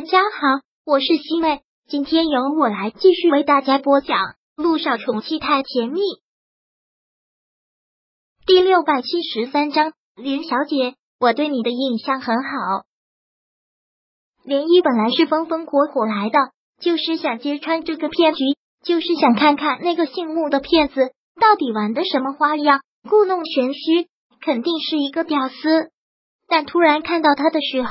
大家好，我是西妹，今天由我来继续为大家播讲《陆少宠妻太甜蜜》第673章。林小姐，我对你的印象很好。林一本来是风风火火来的，就是想揭穿这个骗局，就是想看看那个姓穆的骗子到底玩的什么花样，故弄玄虚，肯定是一个屌丝。但突然看到他的时候，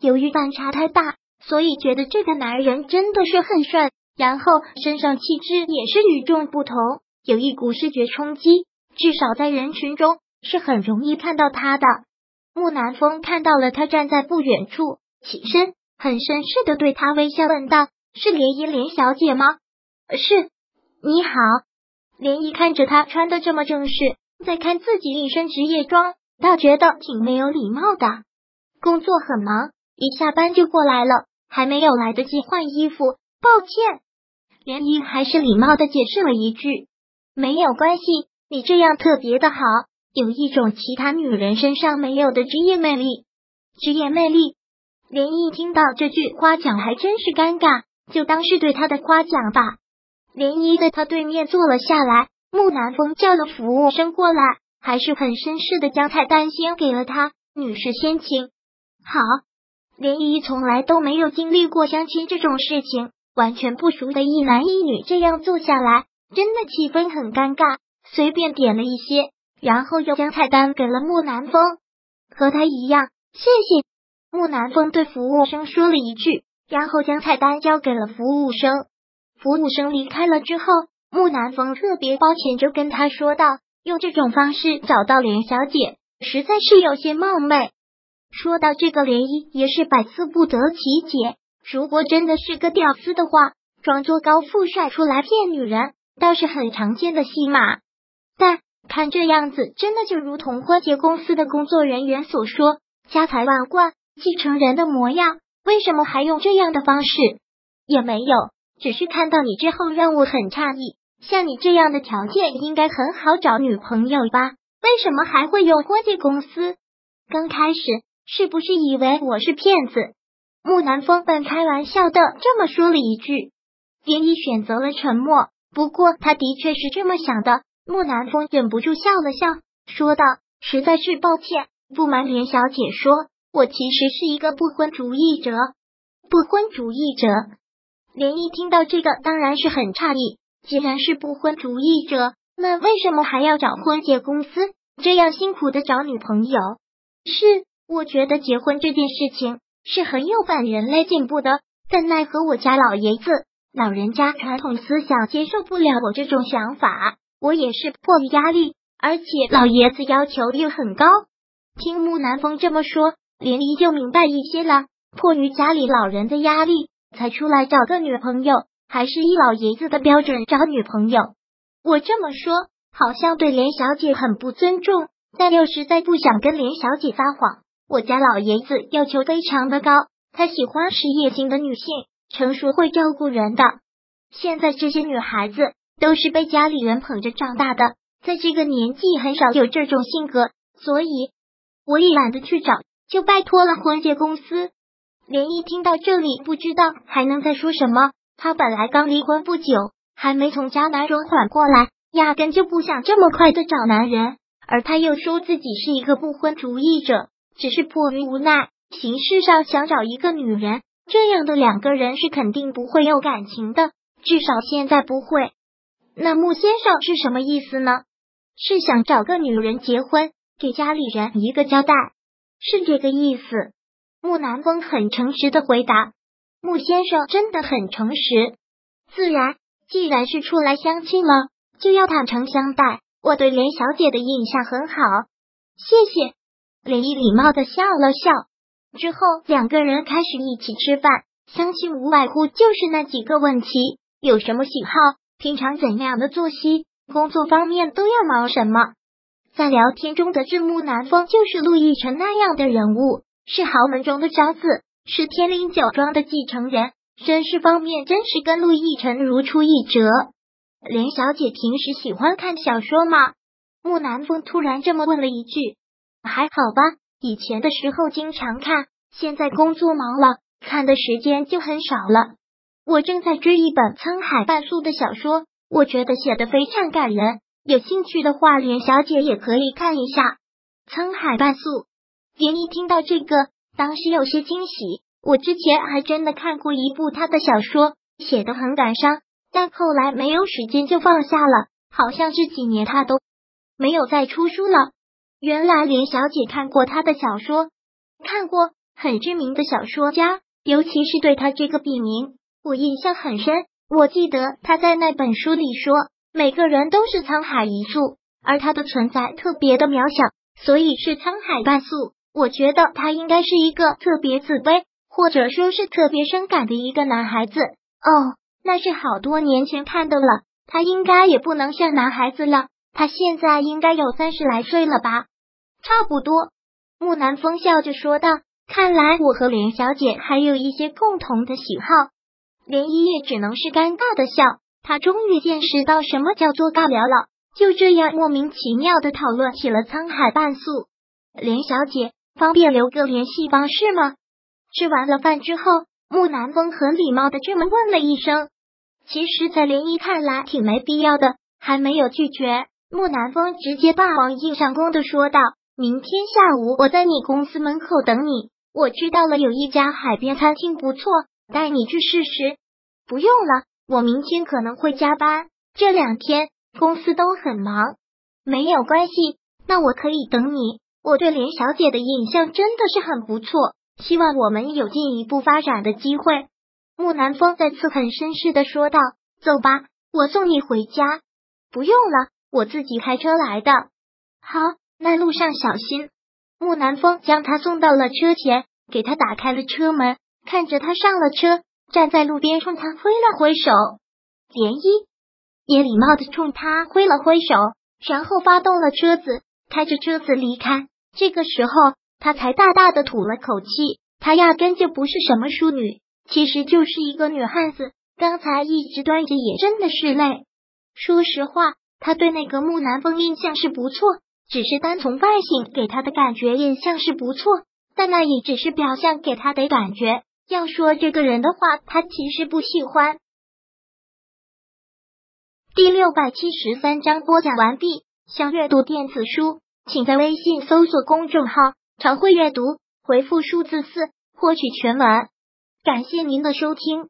由于反差太大，所以觉得这个男人真的是很帅，然后身上气质也是与众不同，有一股视觉冲击，至少在人群中是很容易看到他的。木南风看到了他站在不远处，起身很绅士的对他微笑问道：“是莲依莲小姐吗？”“是。”“你好。”莲依看着他穿的这么正式，再看自己一身职业装，倒觉得挺没有礼貌的。工作很忙，一下班就过来了，还没有来得及换衣服，抱歉。莲依还是礼貌的解释了一句：“没有关系，你这样特别的好，有一种其他女人身上没有的职业魅力。”“职业魅力？”莲依听到这句夸奖还真是尴尬，就当是对她的夸奖吧。莲依在她对面坐了下来，木南风叫了服务生过来，还是很绅士的将菜单先给了她：“女士先请。”“好。”莲依从来都没有经历过相亲这种事情，完全不熟的一男一女这样坐下来，真的气氛很尴尬，随便点了一些，然后又将菜单给了木南风。“和他一样，谢谢。”木南风对服务生说了一句，然后将菜单交给了服务生。服务生离开了之后，木南风特别抱歉就跟他说道：“用这种方式找到莲小姐，实在是有些冒昧。”说到这个，莲依也是百思不得其解，如果真的是个屌丝的话，装作高富帅出来骗女人倒是很常见的戏码，但看这样子真的就如同婚介公司的工作人员所说，家财万贯，继承人的模样，为什么还用这样的方式？也没有，只是看到你之后让我很诧异，像你这样的条件应该很好找女朋友吧，为什么还会用婚介公司？刚开始是不是以为我是骗子？”木南风半开玩笑的这么说了一句。林一选择了沉默，不过他的确是这么想的。木南风忍不住笑了笑，说道：“实在是抱歉，不瞒莲小姐说，我其实是一个不婚主义者。”“不婚主义者？”莲一听到这个当然是很诧异，既然是不婚主义者，那为什么还要找婚介公司，这样辛苦的找女朋友？“是。我觉得结婚这件事情是很有反人类进步的，但奈何我家老爷子，老人家传统思想接受不了我这种想法，我也是迫于压力，而且老爷子要求又很高。”听木南风这么说，莲依就明白一些了，迫于家里老人的压力，才出来找个女朋友，还是依老爷子的标准找女朋友。我这么说，好像对莲小姐很不尊重，但又实在不想跟莲小姐撒谎。我家老爷子要求非常的高，他喜欢事业型的女性，成熟会照顾人的。现在这些女孩子都是被家里人捧着长大的，在这个年纪很少有这种性格，所以我也懒得去找，就拜托了婚介公司。莲一听到这里，不知道还能再说什么。她本来刚离婚不久，还没从渣男中缓过来，压根就不想这么快的找男人，而她又说自己是一个不婚主义者。只是迫于无奈，形式上想找一个女人，这样的两个人是肯定不会有感情的，至少现在不会。那穆先生是什么意思呢？是想找个女人结婚，给家里人一个交代，是这个意思。木南风很诚实的回答。穆先生真的很诚实。自然，既然是出来相亲了，就要坦诚相待。我对莲小姐的印象很好。谢谢。莲依礼貌的笑了笑，之后两个人开始一起吃饭。相亲无外乎就是那几个问题，有什么喜好，平常怎样的作息，工作方面都要忙什么。在聊天中得知木南风就是陆亦辰那样的人物，是豪门中的长子，是天陵酒庄的继承人，身世方面真是跟陆亦辰如出一辙。莲小姐平时喜欢看小说吗？木南风突然这么问了一句。还好吧，以前的时候经常看，现在工作忙了，看的时间就很少了。我正在追一本沧海半素的小说，我觉得写得非常感人，有兴趣的话连小姐也可以看一下。沧海半素，林一听到这个，当时有些惊喜，我之前还真的看过一部他的小说，写得很感伤，但后来没有时间就放下了，好像这几年他都没有再出书了。原来林小姐看过他的小说，看过，很知名的小说家，尤其是对他这个笔名，我印象很深。我记得他在那本书里说，每个人都是沧海一粟，而他的存在特别的渺小，所以是沧海半素。我觉得他应该是一个特别自卑，或者说是特别生感的一个男孩子。哦，那是好多年前看的了，他应该也不能像男孩子了，他现在应该有30来岁了吧，差不多。木南风笑着说道，看来我和林小姐还有一些共同的喜好。林一也只能是尴尬的笑，他终于见识到什么叫做尬聊了，就这样莫名其妙的讨论起了沧海半素。林小姐，方便留个联系方式吗？吃完了饭之后，木南风很礼貌的这么问了一声。其实在林一看来挺没必要的，还没有拒绝，木南风直接霸王硬上弓的说道，明天下午我在你公司门口等你，我知道了有一家海边餐厅不错，带你去试试。不用了，我明天可能会加班，这2天公司都很忙。没有关系，那我可以等你，我对林小姐的印象真的是很不错，希望我们有进一步发展的机会。木南风再次很绅士的说道，走吧，我送你回家。不用了，我自己开车来的。好，那路上小心。木南风将他送到了车前，给他打开了车门，看着他上了车，站在路边冲他挥了挥手。连一也礼貌的冲他挥了挥手，然后发动了车子，开着车子离开。这个时候他才大大的吐了口气，他压根就不是什么淑女，其实就是一个女汉子，刚才一直端着也真的是累。说实话，他对那个木南风印象是不错，只是单从外形给他的感觉印象是不错，但那也只是表象给他的感觉，要说这个人的话，他其实不喜欢。第673章播讲完毕。想阅读电子书，请在微信搜索公众号常会阅读，回复数字4获取全文。感谢您的收听。